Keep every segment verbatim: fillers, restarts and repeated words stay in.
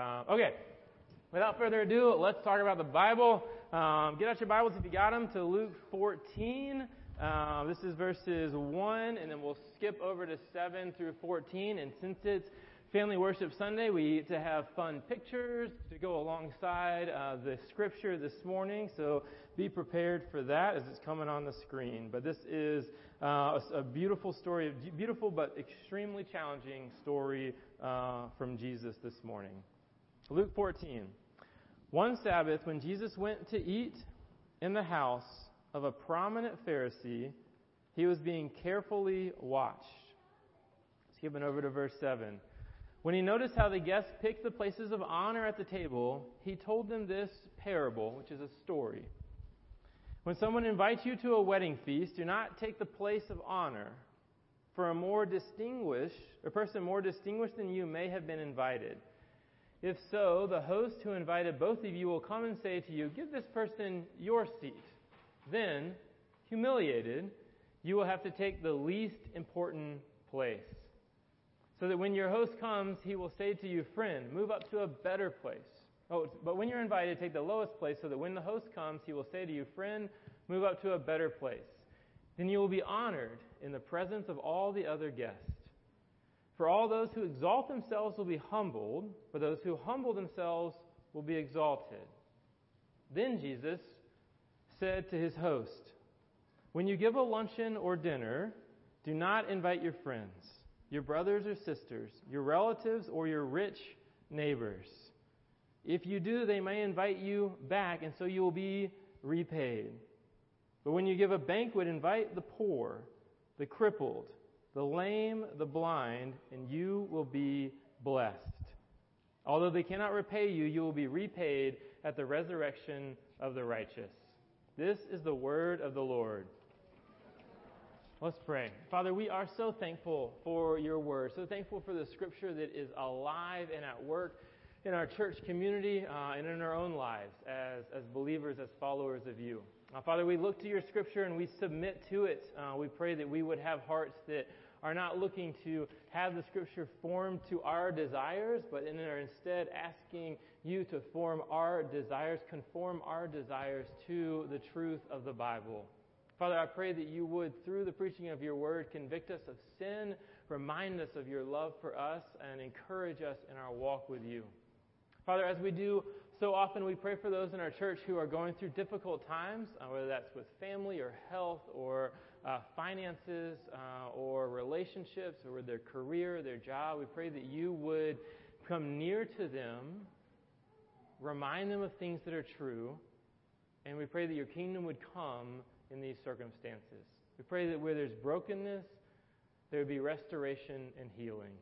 Um, okay, without further ado, let's talk about the Bible. Um, get out your Bibles if you got them to Luke fourteen. Uh, this is verses one, and then we'll skip over to seven through fourteen. And since it's Family Worship Sunday, we get to have fun pictures to go alongside uh, the scripture this morning. So be prepared for that as it's coming on the screen. But this is uh, a, a beautiful story, beautiful but extremely challenging story uh, from Jesus this morning. Luke fourteen. One Sabbath, when Jesus went to eat in the house of a prominent Pharisee, he was being carefully watched. Skipping over to verse seven. When he noticed how the guests picked the places of honor at the table, he told them this parable, which is a story. When someone invites you to a wedding feast, do not take the place of honor, for a more distinguished, a person more distinguished than you may have been invited. If so, the host who invited both of you will come and say to you, "Give this person your seat." Then, humiliated, you will have to take the least important place. So that when your host comes, he will say to you, "Friend, move up to a better place." Oh, but when you're invited, take the lowest place, so that when the host comes, he will say to you, "Friend, move up to a better place." Then you will be honored in the presence of all the other guests. For all those who exalt themselves will be humbled, but those who humble themselves will be exalted. Then Jesus said to his host, "When you give a luncheon or dinner, do not invite your friends, your brothers or sisters, your relatives or your rich neighbors. If you do, they may invite you back, and so you will be repaid. But when you give a banquet, invite the poor, the crippled, the lame, the blind, and you will be blessed. Although they cannot repay you, you will be repaid at the resurrection of the righteous." This is the word of the Lord. Let's pray. Father, we are so thankful for your word, so thankful for the scripture that is alive and at work in our church community uh, and in our own lives as, as believers, as followers of you. Uh, Father, we look to your scripture and we submit to it. Uh, we pray that we would have hearts that are not looking to have the scripture formed to our desires, but in are instead asking you to form our desires, conform our desires to the truth of the Bible. Father, I pray that you would, through the preaching of your word, convict us of sin, remind us of your love for us, and encourage us in our walk with you. Father, as we do so often, we pray for those in our church who are going through difficult times, uh, whether that's with family or health or uh, finances uh, or relationships or their career, their job. We pray that you would come near to them, remind them of things that are true, and we pray that your kingdom would come in these circumstances. We pray that where there's brokenness, there would be restoration and healing.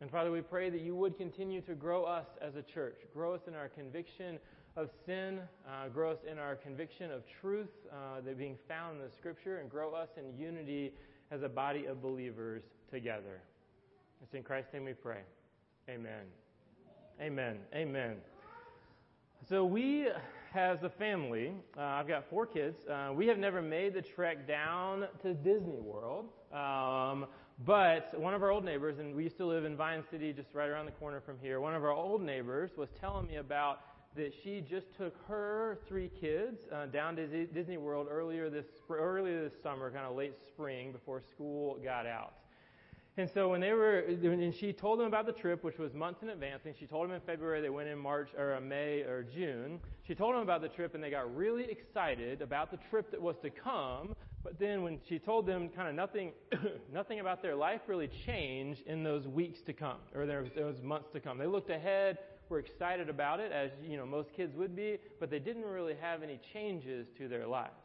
And Father, we pray that you would continue to grow us as a church, grow us in our conviction of sin, uh, grow us in our conviction of truth uh, that being found in the scripture, and grow us in unity as a body of believers together. It's in Christ's name we pray. Amen. Amen. Amen. So we, as a family, uh, I've got four kids, uh, we have never made the trek down to Disney World. Um, But one of our old neighbors, and we used to live in Vine City, just right around the corner from here, one of our old neighbors was telling me about that she just took her three kids uh, down to Disney World earlier this earlier this summer, kind of late spring, before school got out. And so when they were, and she told them about the trip, which was months in advance, and she told them in February, they went in March, or May, or June. She told them about the trip, and they got really excited about the trip that was to come. But then when she told them, kind of nothing nothing about their life really changed in those weeks to come, or those months to come. They looked ahead, were excited about it, as you know most kids would be, but they didn't really have any changes to their lives.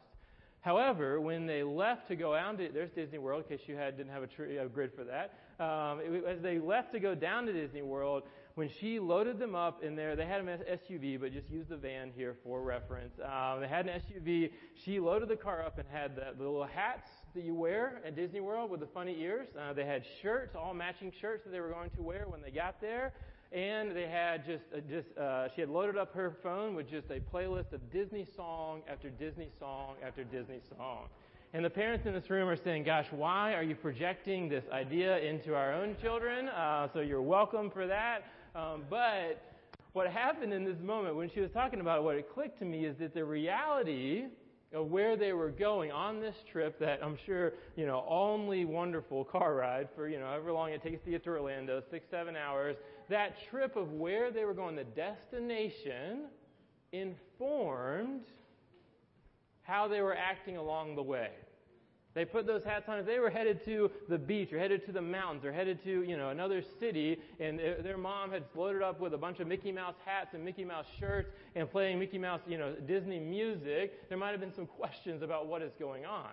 However, when they left to go down to, there's Disney World, in case you had, didn't have a, tree, a grid for that. Um, it, as they left to go down to Disney World, when she loaded them up in there, they had an S U V, but just use the van here for reference. Um, they had an S U V. She loaded the car up and had the, the little hats that you wear at Disney World with the funny ears. Uh, they had shirts, all matching shirts that they were going to wear when they got there. And they had just, uh, just uh, she had loaded up her phone with just a playlist of Disney song after Disney song after Disney song. And the parents in this room are saying, "Gosh, why are you projecting this idea into our own children?" Uh, so you're welcome for that. Um, but what happened in this moment when she was talking about it, what it clicked to me is that the reality of where they were going on this trip that I'm sure, you know, only wonderful car ride for, you know, however long it takes to get to Orlando, six, seven hours, that trip of where they were going, the destination informed how they were acting along the way. They put those hats on. If they were headed to the beach or headed to the mountains or headed to, you know, another city, and their mom had loaded up with a bunch of Mickey Mouse hats and Mickey Mouse shirts and playing Mickey Mouse, you know, Disney music, there might have been some questions about what is going on.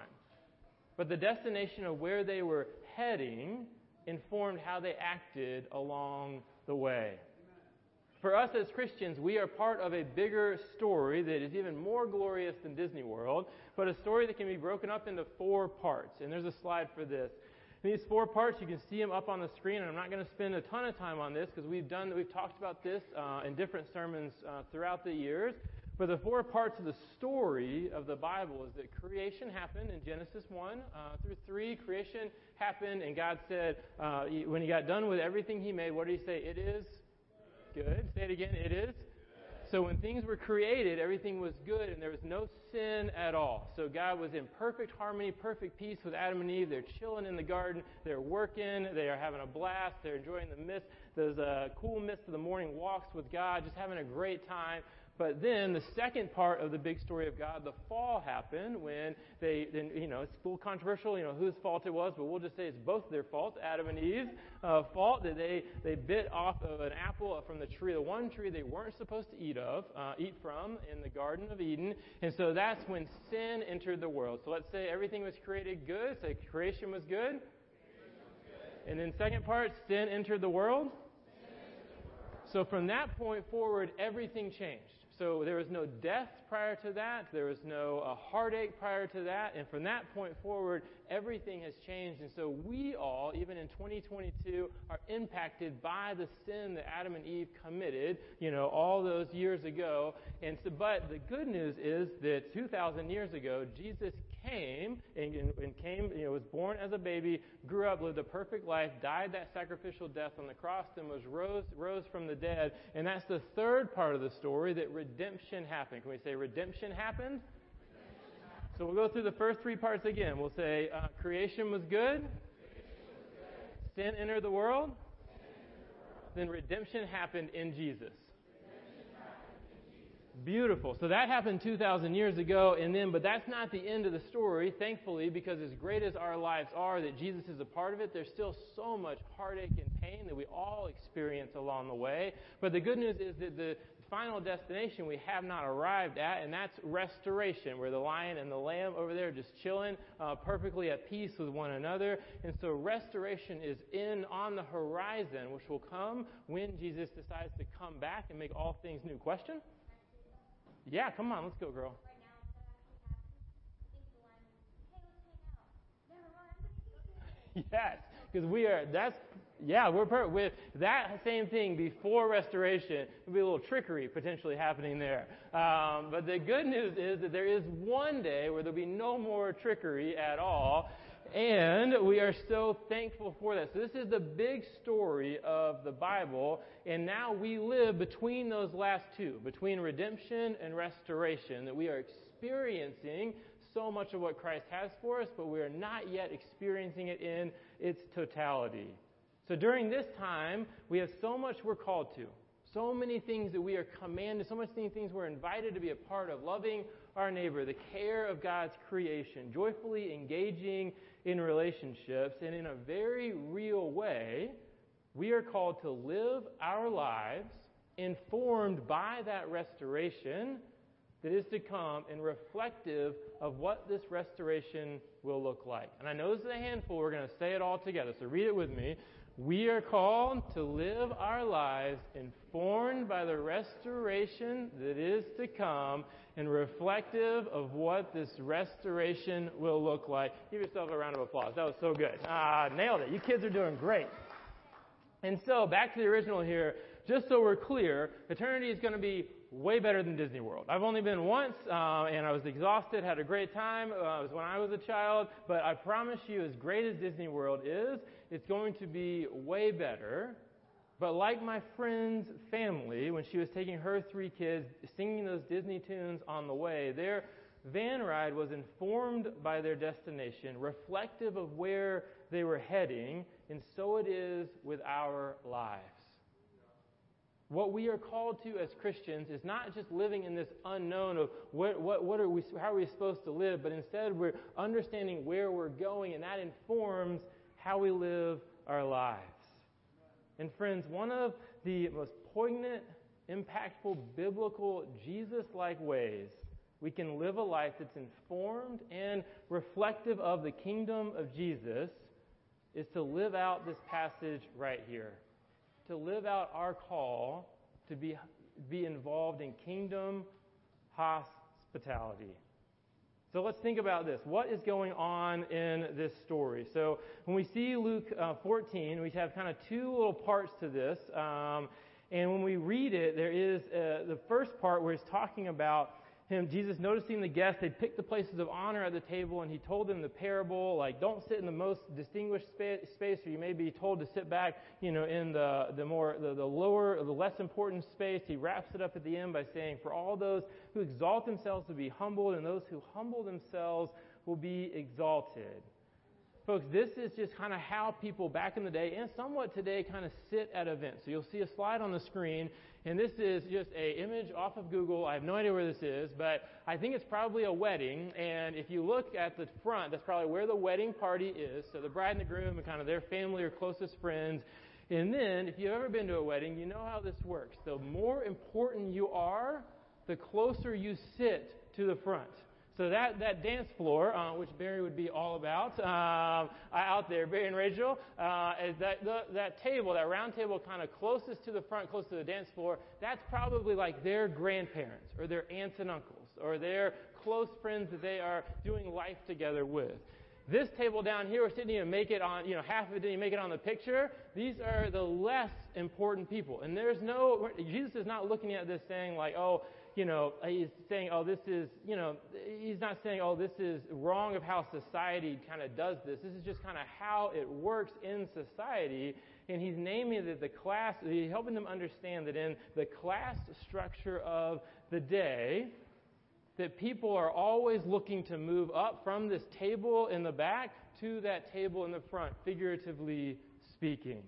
But the destination of where they were heading informed how they acted along the way. For us as Christians, we are part of a bigger story that is even more glorious than Disney World, but a story that can be broken up into four parts. And there's a slide for this. And these four parts, you can see them up on the screen, and I'm not going to spend a ton of time on this because we've done, we've talked about this uh, in different sermons uh, throughout the years. But the four parts of the story of the Bible is that creation happened in Genesis one uh, through three. Creation happened, and God said, uh, when he got done with everything he made, what did he say? It is good. Say it again. It is. Good. So when things were created, everything was good and there was no sin at all. So God was in perfect harmony, perfect peace with Adam and Eve. They're chilling in the garden. They're working. They are having a blast. They're enjoying the mist. There's a cool mist of the morning walks with God, just having a great time. But then the second part of the big story of God, the fall happened when they, then, you know, it's a little controversial, you know, whose fault it was, but we'll just say it's both their fault, Adam and Eve's uh, fault, that they, they bit off of an apple from the tree, the one tree they weren't supposed to eat of, uh, eat from in the Garden of Eden. And so that's when sin entered the world. So let's say everything was created good, say creation was good. Creation was good. And then second part, sin entered the world. Sin entered the world. So from that point forward, everything changed. So there was no death prior to that. There was no uh, heartache prior to that. And from that point forward, everything has changed. And so we all, even in twenty twenty-two, are impacted by the sin that Adam and Eve committed, you know, all those years ago. And so, but the good news is that two thousand years ago, Jesus came and, and came, you know, was born as a baby, grew up, lived a perfect life, died that sacrificial death on the cross, then was rose, rose from the dead. And that's the third part of the story, that redemption happened. Can we say redemption happened? Redemption. So we'll go through the first three parts again. We'll say uh, creation was good. Creation was good. Sin entered the world. Sin entered the world. Then redemption happened in Jesus. Beautiful. So that happened two thousand years ago, and then, but that's not the end of the story, thankfully, because as great as our lives are, that Jesus is a part of it, there's still so much heartache and pain that we all experience along the way. But the good news is that the final destination we have not arrived at, and that's restoration, where the lion and the lamb over there just chilling, uh, perfectly at peace with one another. And so restoration is in on the horizon, which will come when Jesus decides to come back and make all things new. Question? Yeah, come on, let's go, girl. Yes, because we are, that's, yeah, we're per- with that same thing before restoration. There'll be a little trickery potentially happening there. Um, but the good news is that there is one day where there'll be no more trickery at all. And we are so thankful for that. So this is the big story of the Bible, and now we live between those last two, between redemption and restoration, that we are experiencing so much of what Christ has for us, but we are not yet experiencing it in its totality. So during this time, we have so much we're called to, so many things that we are commanded, so much things we're invited to be a part of, loving our neighbor, the care of God's creation, joyfully engaging in relationships, and in a very real way, we are called to live our lives informed by that restoration that is to come and reflective of what this restoration will look like. And I know this is a handful. We're going to say it all together, so read it with me. We are called to live our lives informed by the restoration that is to come and reflective of what this restoration will look like. Give yourself a round of applause. That was so good. Ah, nailed it. You kids are doing great. And so, back to the original here, just so we're clear, eternity is going to be way better than Disney World. I've only been once, uh, and I was exhausted, had a great time. Uh, it was when I was a child. But I promise you, as great as Disney World is, it's going to be way better. But like my friend's family, when she was taking her three kids, singing those Disney tunes on the way, their van ride was informed by their destination, reflective of where they were heading, and so it is with our lives. What we are called to as Christians is not just living in this unknown of what, what, what are we, how are we supposed to live, but instead we're understanding where we're going, and that informs how we live our lives. And friends, one of the most poignant, impactful, biblical, Jesus-like ways we can live a life that's informed and reflective of the kingdom of Jesus is to live out this passage right here, to live out our call to be, be involved in kingdom hospitality. So let's think about this. What is going on in this story? So when we see Luke uh, fourteen, we have kind of two little parts to this. Um, and when we read it, there is uh, the first part where it's talking about him, Jesus noticing the guests. They picked the places of honor at the table, and he told them the parable, like, don't sit in the most distinguished spa- space, or you may be told to sit back, you know, in the, the more, the, the lower, the less important space. He wraps it up at the end by saying, for all those who exalt themselves will be humbled, and those who humble themselves will be exalted. Folks, this is just kind of how people back in the day, and somewhat today, kind of sit at events. So you'll see a slide on the screen, and this is just an image off of Google. I have no idea where this is, but I think it's probably a wedding. And if you look at the front, that's probably where the wedding party is. So the bride and the groom and kind of their family or closest friends. And then, if you've ever been to a wedding, you know how this works. The more important you are, the closer you sit to the front. So that, that dance floor, uh, which Barry would be all about, um, out there, Barry and Rachel, uh, is that the, that table, that round table kind of closest to the front, close to the dance floor, that's probably like their grandparents or their aunts and uncles or their close friends that they are doing life together with. This table down here, we're sitting here, make it on, you know, half of it didn't make it on the picture. These are the less important people. And there's no, Jesus is not looking at this saying like, oh, you know, he's saying, oh, this is, you know, he's not saying, oh, this is wrong of how society kind of does this. This is just kind of how it works in society. And he's naming that the class, he's helping them understand that in the class structure of the day, that people are always looking to move up from this table in the back to that table in the front, figuratively speaking.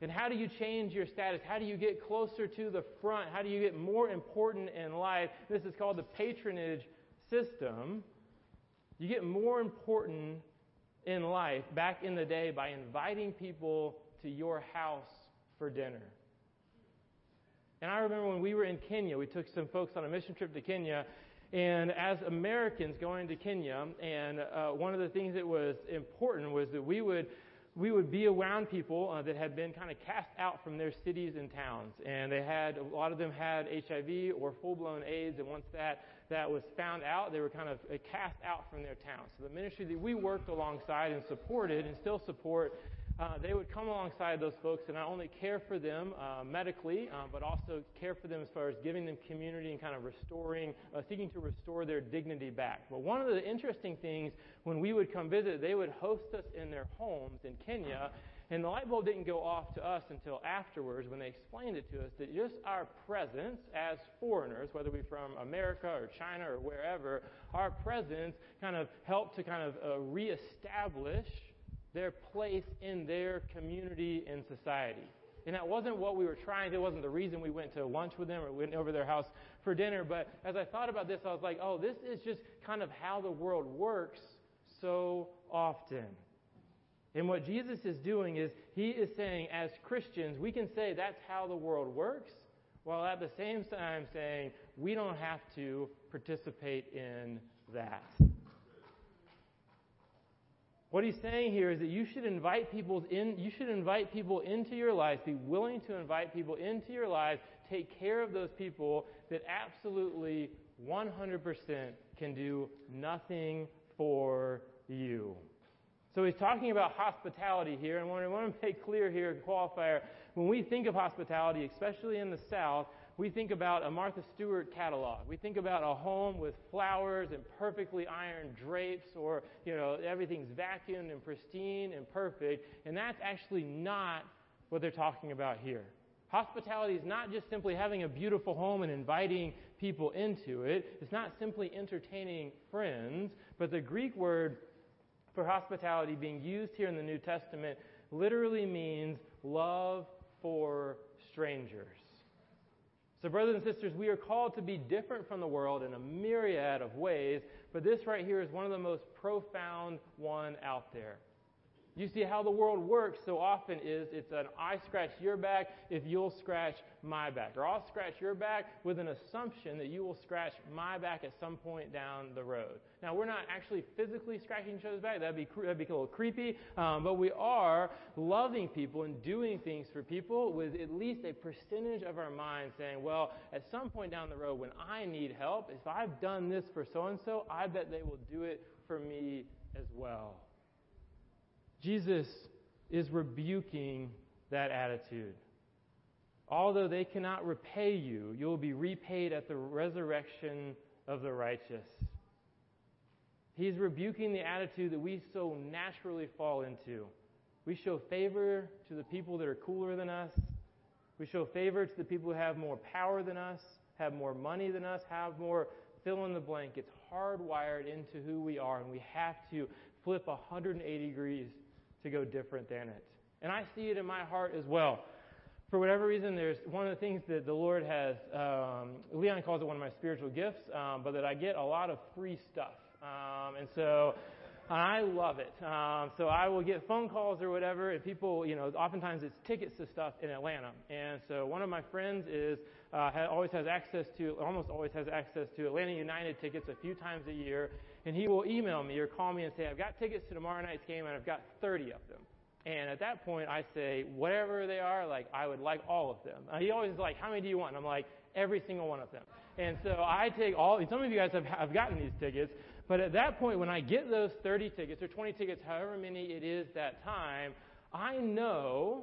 And how do you change your status? How do you get closer to the front? How do you get more important in life? This is called the patronage system. You get more important in life back in the day by inviting people to your house for dinner. And I remember when we were in Kenya, we took some folks on a mission trip to Kenya. And as Americans going to Kenya, and uh, one of the things that was important was that we would... we would be around people uh, that had been kind of cast out from their cities and towns. And they had, a lot of them had H I V or full-blown AIDS. And once that, that was found out, they were kind of cast out from their town. So the ministry that we worked alongside and supported and still support, uh, they would come alongside those folks and not only care for them uh, medically, uh, but also care for them as far as giving them community and kind of restoring, uh, seeking to restore their dignity back. But one of the interesting things when we would come visit, they would host us in their homes in Kenya, and the light bulb didn't go off to us until afterwards when they explained it to us that just our presence as foreigners, whether we're from America or China or wherever, our presence kind of helped to kind of uh, reestablish their place in their community and society. And that wasn't what we were trying. It wasn't the reason we went to lunch with them or went over their house for dinner. But as I thought about this, I was like, oh, this is just kind of how the world works so often. And what Jesus is doing is he is saying, as Christians, we can say that's how the world works, while at the same time saying we don't have to participate in that. What he's saying here is that you should invite people in, you should invite people into your lives, be willing to invite people into your lives, take care of those people that absolutely one hundred percent can do nothing for you. So he's talking about hospitality here, and what I want to make clear here in qualifier, when we think of hospitality, especially in the South, we think about a Martha Stewart catalog. We think about a home with flowers and perfectly ironed drapes, or, you know, everything's vacuumed and pristine and perfect, and that's actually not what they're talking about here. Hospitality is not just simply having a beautiful home and inviting people into it. It's not simply entertaining friends, but the Greek word for hospitality being used here in the New Testament literally means love for strangers. So brothers and sisters, we are called to be different from the world in a myriad of ways, but this right here is one of the most profound one out there. You see, how the world works so often is it's an I scratch your back if you'll scratch my back. Or I'll scratch your back with an assumption that you will scratch my back at some point down the road. Now, we're not actually physically scratching each other's back. That'd be, that'd be a little creepy. Um, but we are loving people and doing things for people with at least a percentage of our mind saying, well, at some point down the road when I need help, if I've done this for so-and-so, I bet they will do it for me as well. Jesus is rebuking that attitude. Although they cannot repay you, you will be repaid at the resurrection of the righteous. He's rebuking the attitude that we so naturally fall into. We show favor to the people that are cooler than us. We show favor to the people who have more power than us, have more money than us, have more fill in the blank. It's hardwired into who we are, and we have to flip one hundred eighty degrees to go different than it. And I see it in my heart as well. For whatever reason, there's one of the things that the Lord has, um, Leon calls it one of my spiritual gifts, um, but that I get a lot of free stuff. Um, and so I love it. Um, so I will get phone calls or whatever, and people, you know, oftentimes it's tickets to stuff in Atlanta. And so one of my friends is uh, ha- always has access to, almost always has access to Atlanta United tickets a few times a year. And he will email me or call me and say, I've got tickets to tomorrow night's game, and I've got thirty of them. And at that point, I say, whatever they are, like, I would like all of them. Uh, he always is like, how many do you want? And I'm like, every single one of them. And so I take all, and some of you guys have, have gotten these tickets, but at that point, when I get those thirty tickets or twenty tickets, however many it is that time, I know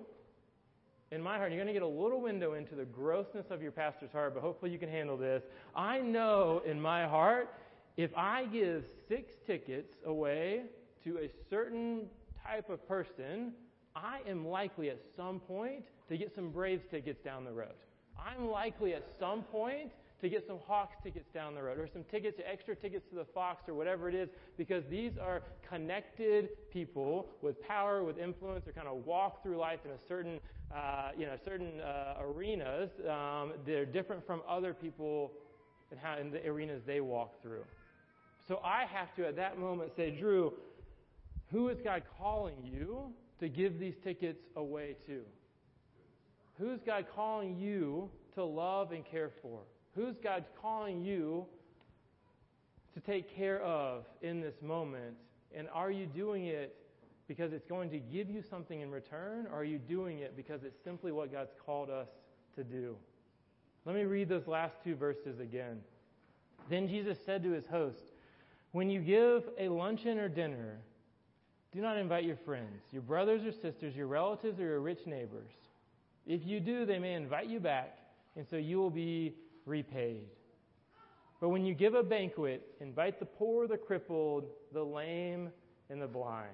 in my heart, you're going to get a little window into the grossness of your pastor's heart, but hopefully you can handle this. I know in my heart, if I give six tickets away to a certain type of person, I am likely at some point to get some Braves tickets down the road. I'm likely at some point to get some Hawks tickets down the road, or some tickets, extra tickets to the Fox, or whatever it is, because these are connected people with power, with influence, or kind of walk through life in a certain, uh, you know, certain uh, arenas. Um, they're different from other people and how in the arenas they walk through. So I have to, at that moment, say, Drew, who is God calling you to give these tickets away to? Who's God calling you to love and care for? Who's God calling you to take care of in this moment? And are you doing it because it's going to give you something in return, or are you doing it because it's simply what God's called us to do? Let me read those last two verses again. Then Jesus said to his host, when you give a luncheon or dinner, do not invite your friends, your brothers or sisters, your relatives, or your rich neighbors. If you do, they may invite you back, and so you will be repaid. But when you give a banquet, invite the poor, the crippled, the lame, and the blind.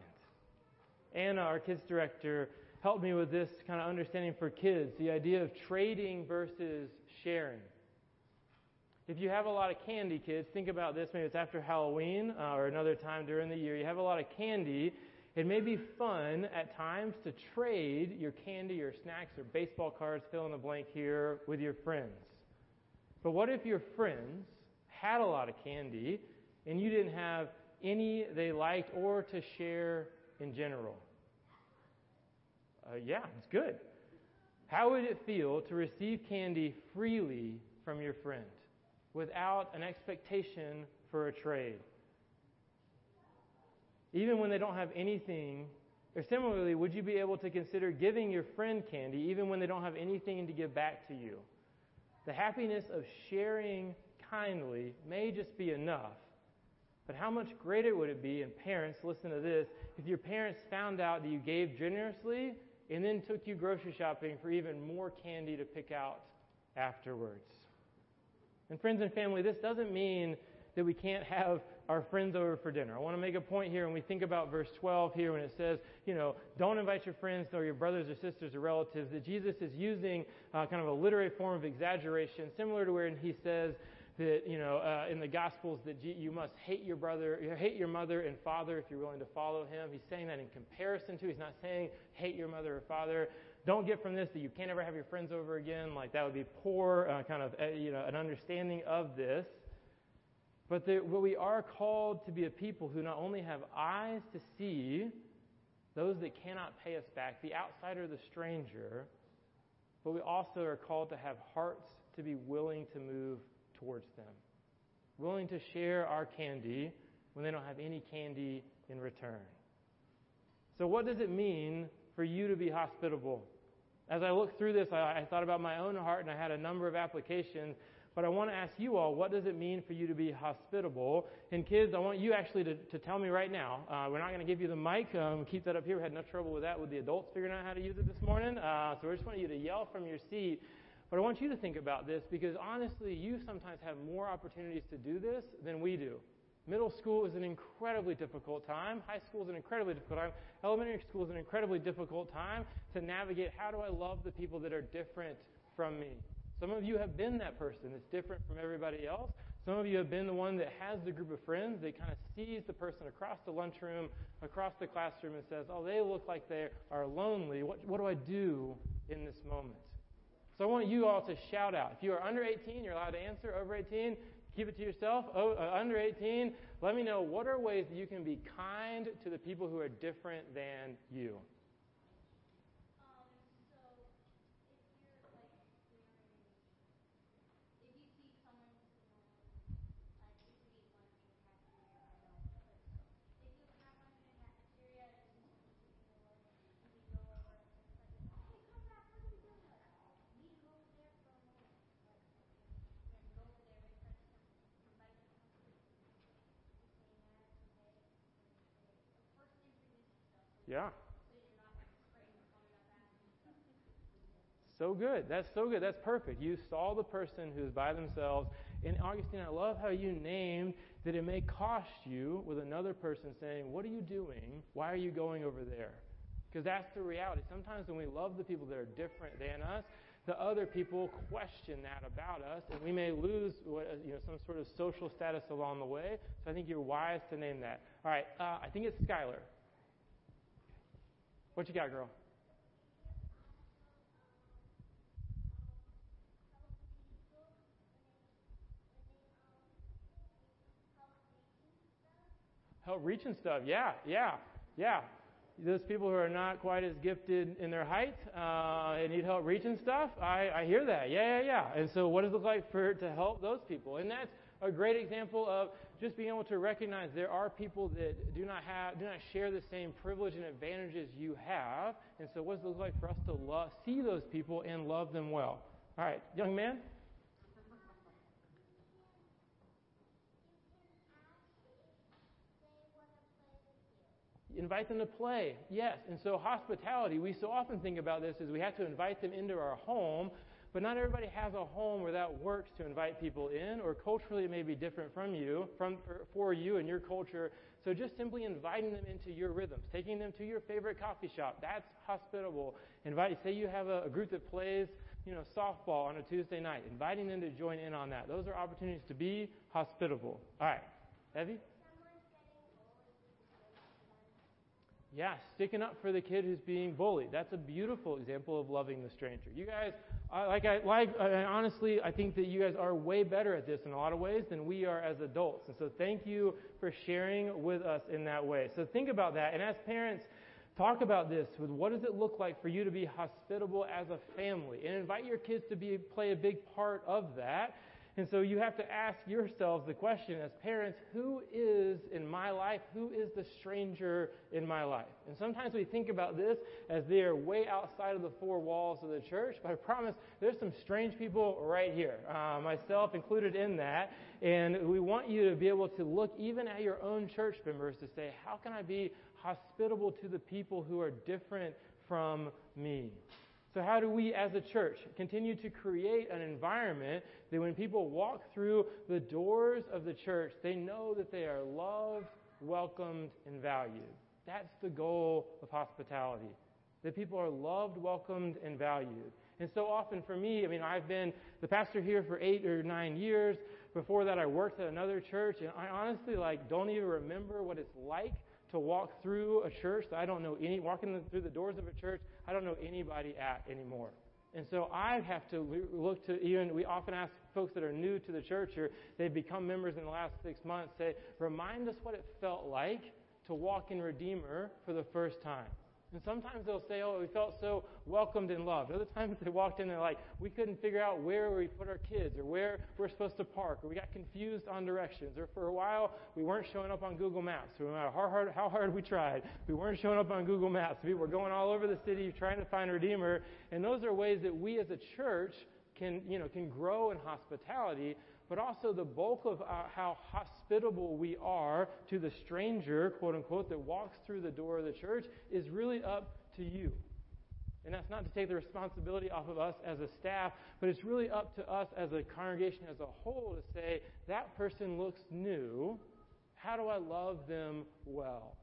Anna, our kids director, helped me with this kind of understanding for kids, the idea of trading versus sharing. If you have a lot of candy, kids, think about this. Maybe it's after Halloween uh, or another time during the year. You have a lot of candy. It may be fun at times to trade your candy or snacks or baseball cards, fill in the blank here, with your friends. But what if your friends had a lot of candy and you didn't have any they liked or to share in general? Uh, yeah, it's good. How would it feel to receive candy freely from your friend, without an expectation for a trade? Even when they don't have anything, or similarly, would you be able to consider giving your friend candy even when they don't have anything to give back to you? The happiness of sharing kindly may just be enough, but how much greater would it be, and parents, listen to this, if your parents found out that you gave generously and then took you grocery shopping for even more candy to pick out afterwards? And friends and family, this doesn't mean that we can't have our friends over for dinner. I want to make a point here when we think about verse twelve here when it says, you know, don't invite your friends nor your brothers or sisters or relatives, that Jesus is using uh, kind of a literary form of exaggeration, similar to where he says that, you know, uh, in the Gospels that G- you must hate your brother, hate your mother and father if you're willing to follow him. He's saying that in comparison to, he's not saying hate your mother or father. Don't get from this that you can't ever have your friends over again. Like, that would be poor, uh, kind of, uh, you know, an understanding of this. But that we are called to be a people who not only have eyes to see those that cannot pay us back, the outsider, the stranger, but we also are called to have hearts to be willing to move towards them, willing to share our candy when they don't have any candy in return. So what does it mean for you to be hospitable? As I looked through this, I, I thought about my own heart, and I had a number of applications. But I want to ask you all, what does it mean for you to be hospitable? And kids, I want you actually to, to tell me right now. Uh, we're not going to give you the mic. Um, keep that up here. We had no trouble with that with the adults figuring out how to use it this morning. Uh, so we just want you to yell from your seat. But I want you to think about this, because honestly, you sometimes have more opportunities to do this than we do. Middle school is an incredibly difficult time. High school is an incredibly difficult time. Elementary school is an incredibly difficult time to navigate. How do I love the people that are different from me? Some of you have been that person that's different from everybody else. Some of you have been the one that has the group of friends that kind of sees the person across the lunchroom, across the classroom, and says, oh, they look like they are lonely. What, what do I do in this moment? So I want you all to shout out. If you are under eighteen, you're allowed to answer. Over eighteen, keep it to yourself. Oh, uh, under eighteen, let me know, what are ways that you can be kind to the people who are different than you? Um, so if you're like, if you see someone who, like, if you eat lunch in the cafeteria, I don't know, but if you have lunch in the cafeteria and you go over and it's like, hey, come back, what are we doing? We go over there for a moment. Like, go over there. Yeah. So good. That's so good. That's perfect. You saw the person who's by themselves. And Augustine, I love how you named that it may cost you with another person saying, what are you doing? Why are you going over there? Because that's the reality. Sometimes when we love the people that are different than us, the other people question that about us, and we may lose what, you know, some sort of social status along the way. So I think you're wise to name that. All right, uh, I think it's Skylar. What you got, girl? Help reaching stuff. Yeah, yeah, yeah. Those people who are not quite as gifted in their height uh, and need help reaching stuff, I, I hear that. Yeah, yeah, yeah. And so what does it look like for to help those people? And that's a great example of just being able to recognize there are people that do not have, do not share the same privilege and advantages you have. And so what does it look like for us to love, see those people and love them well? All right, young man. Invite them to play, yes. And so hospitality, we so often think about this as we have to invite them into our home, but not everybody has a home where that works to invite people in, or culturally it may be different from you, from for you and your culture. So just simply inviting them into your rhythms, taking them to your favorite coffee shop, that's hospitable. Invite, say you have a, a group that plays, you know, softball on a Tuesday night, inviting them to join in on that. Those are opportunities to be hospitable. All right, Evie? Yeah, sticking up for the kid who's being bullied. That's a beautiful example of loving the stranger. You guys, I, like I like, I, honestly, I think that you guys are way better at this in a lot of ways than we are as adults. And so thank you for sharing with us in that way. So think about that. And as parents, talk about this with what does it look like for you to be hospitable as a family? And invite your kids to be play a big part of that. And so you have to ask yourselves the question as parents, who is in my life? Who is the stranger in my life? And sometimes we think about this as they are way outside of the four walls of the church, but I promise there's some strange people right here, uh, myself included in that. And we want you to be able to look even at your own church members to say, how can I be hospitable to the people who are different from me? So how do we as a church continue to create an environment that when people walk through the doors of the church, they know that they are loved, welcomed, and valued? That's the goal of hospitality, that people are loved, welcomed, and valued. And so often for me, I mean, I've been the pastor here for eight or nine years. Before that, I worked at another church, and I honestly, like, don't even remember what it's like to walk through a church that I don't know any, walking through the doors of a church I don't know anybody at anymore. And so I have to look to even, we often ask folks that are new to the church or they've become members in the last six months, say, remind us what it felt like to walk in Redeemer for the first time. And sometimes they'll say, oh, we felt so welcomed and loved. Other times they walked in and they're like, we couldn't figure out where we put our kids or where we're supposed to park, or we got confused on directions, or for a while we weren't showing up on Google Maps. So no matter how hard, how hard we tried, we weren't showing up on Google Maps. We were going all over the city trying to find Redeemer. And those are ways that we as a church can, you know, can grow in hospitality, but also the bulk of our, how hospitable we are to the stranger, quote unquote, that walks through the door of the church is really up to you. And that's not to take the responsibility off of us as a staff, but it's really up to us as a congregation as a whole to say, that person looks new. How do I love them well?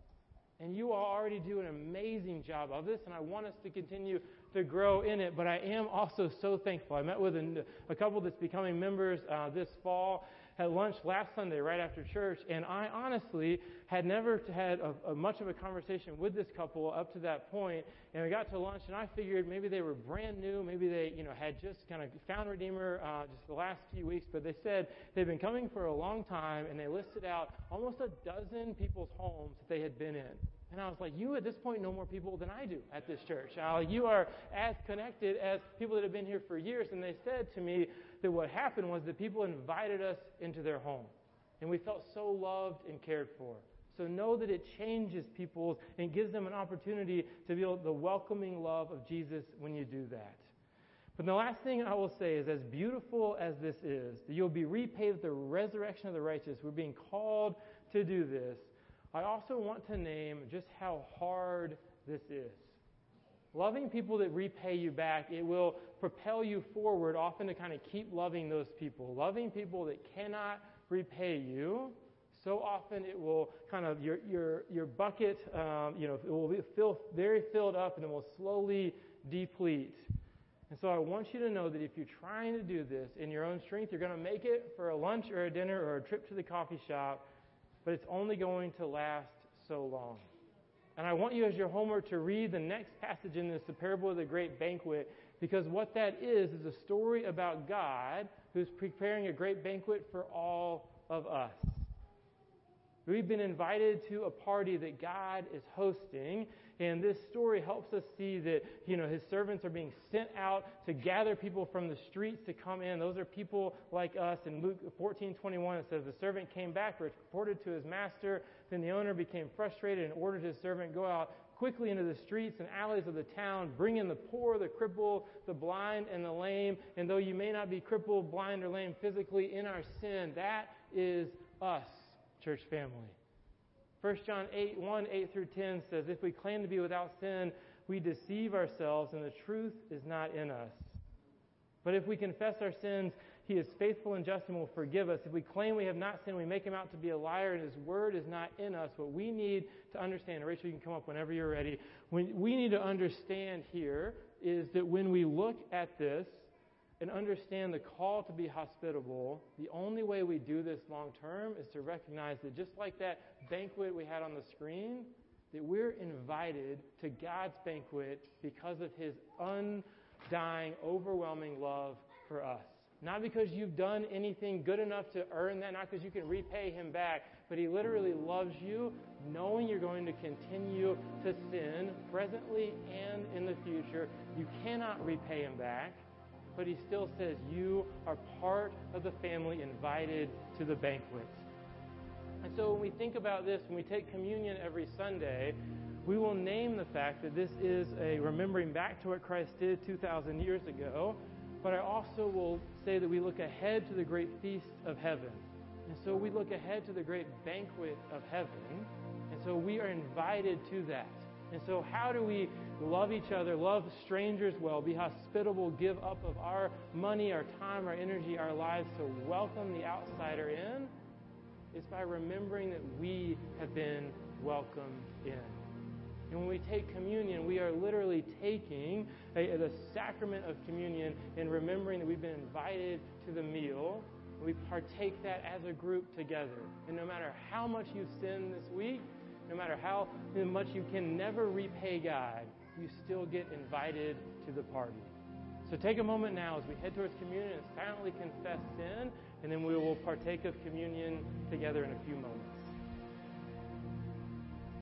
And you all already do an amazing job of this, and I want us to continue to grow in it, but I am also so thankful. I met with a, a couple that's becoming members uh, this fall at lunch last Sunday right after church, and I honestly had never had a, a much of a conversation with this couple up to that point, and we got to lunch, and I figured maybe they were brand new, maybe they you know had just kind of found Redeemer uh, just the last few weeks, but they said they've been coming for a long time, and they listed out almost a dozen people's homes that they had been in. And I was like, you at this point know more people than I do at this church. Uh, you are as connected as people that have been here for years. And they said to me that what happened was that people invited us into their home. And we felt so loved and cared for. So know that it changes people and gives them an opportunity to feel the welcoming love of Jesus when you do that. But the last thing I will say is, as beautiful as this is, that you'll be repaid with the resurrection of the righteous. We're being called to do this. I also want to name just how hard this is. Loving people that repay you back, it will propel you forward often to kind of keep loving those people. Loving people that cannot repay you, so often it will kind of, your your your bucket, um, you know, it will be fill, very filled up and it will slowly deplete. And so I want you to know that if you're trying to do this in your own strength, you're going to make it for a lunch or a dinner or a trip to the coffee shop, but it's only going to last so long. And I want you as your homework to read the next passage in this, the parable of the great banquet, because what that is is a story about God who's preparing a great banquet for all of us. We've been invited to a party that God is hosting, and this story helps us see that, you know, his servants are being sent out to gather people from the streets to come in. Those are people like us. In Luke fourteen twenty-one, it says, the servant came back, reported to his master. Then the owner became frustrated and ordered his servant, go out quickly into the streets and alleys of the town, bring in the poor, the crippled, the blind, and the lame. And though you may not be crippled, blind, or lame physically in our sin, that is us. Church family. First John eight, one, eight through ten says, if we claim to be without sin, we deceive ourselves and the truth is not in us. But if we confess our sins, he is faithful and just and will forgive us. If we claim we have not sinned, we make him out to be a liar and his word is not in us. What we need to understand, Rachel, you can come up whenever you're ready. What we need to understand here is that when we look at this and understand the call to be hospitable, the only way we do this long term is to recognize that just like that banquet we had on the screen, that we're invited to God's banquet because of his undying, overwhelming love for us. Not because you've done anything good enough to earn that, not because you can repay him back, but he literally loves you, knowing you're going to continue to sin presently and in the future. You cannot repay him back. But he still says, you are part of the family invited to the banquet. And so when we think about this, when we take communion every Sunday, we will name the fact that this is a remembering back to what Christ did two thousand years ago. But I also will say that we look ahead to the great feast of heaven. And so we look ahead to the great banquet of heaven. And so we are invited to that. And so how do we love each other, love strangers well, be hospitable, give up of our money, our time, our energy, our lives to welcome the outsider in? It's by remembering that we have been welcomed in. And when we take communion, we are literally taking a, the sacrament of communion and remembering that we've been invited to the meal. We partake that as a group together. And no matter how much you sin this week, no matter how much you can never repay God, you still get invited to the party. So take a moment now as we head towards communion and silently confess sin, and then we will partake of communion together in a few moments.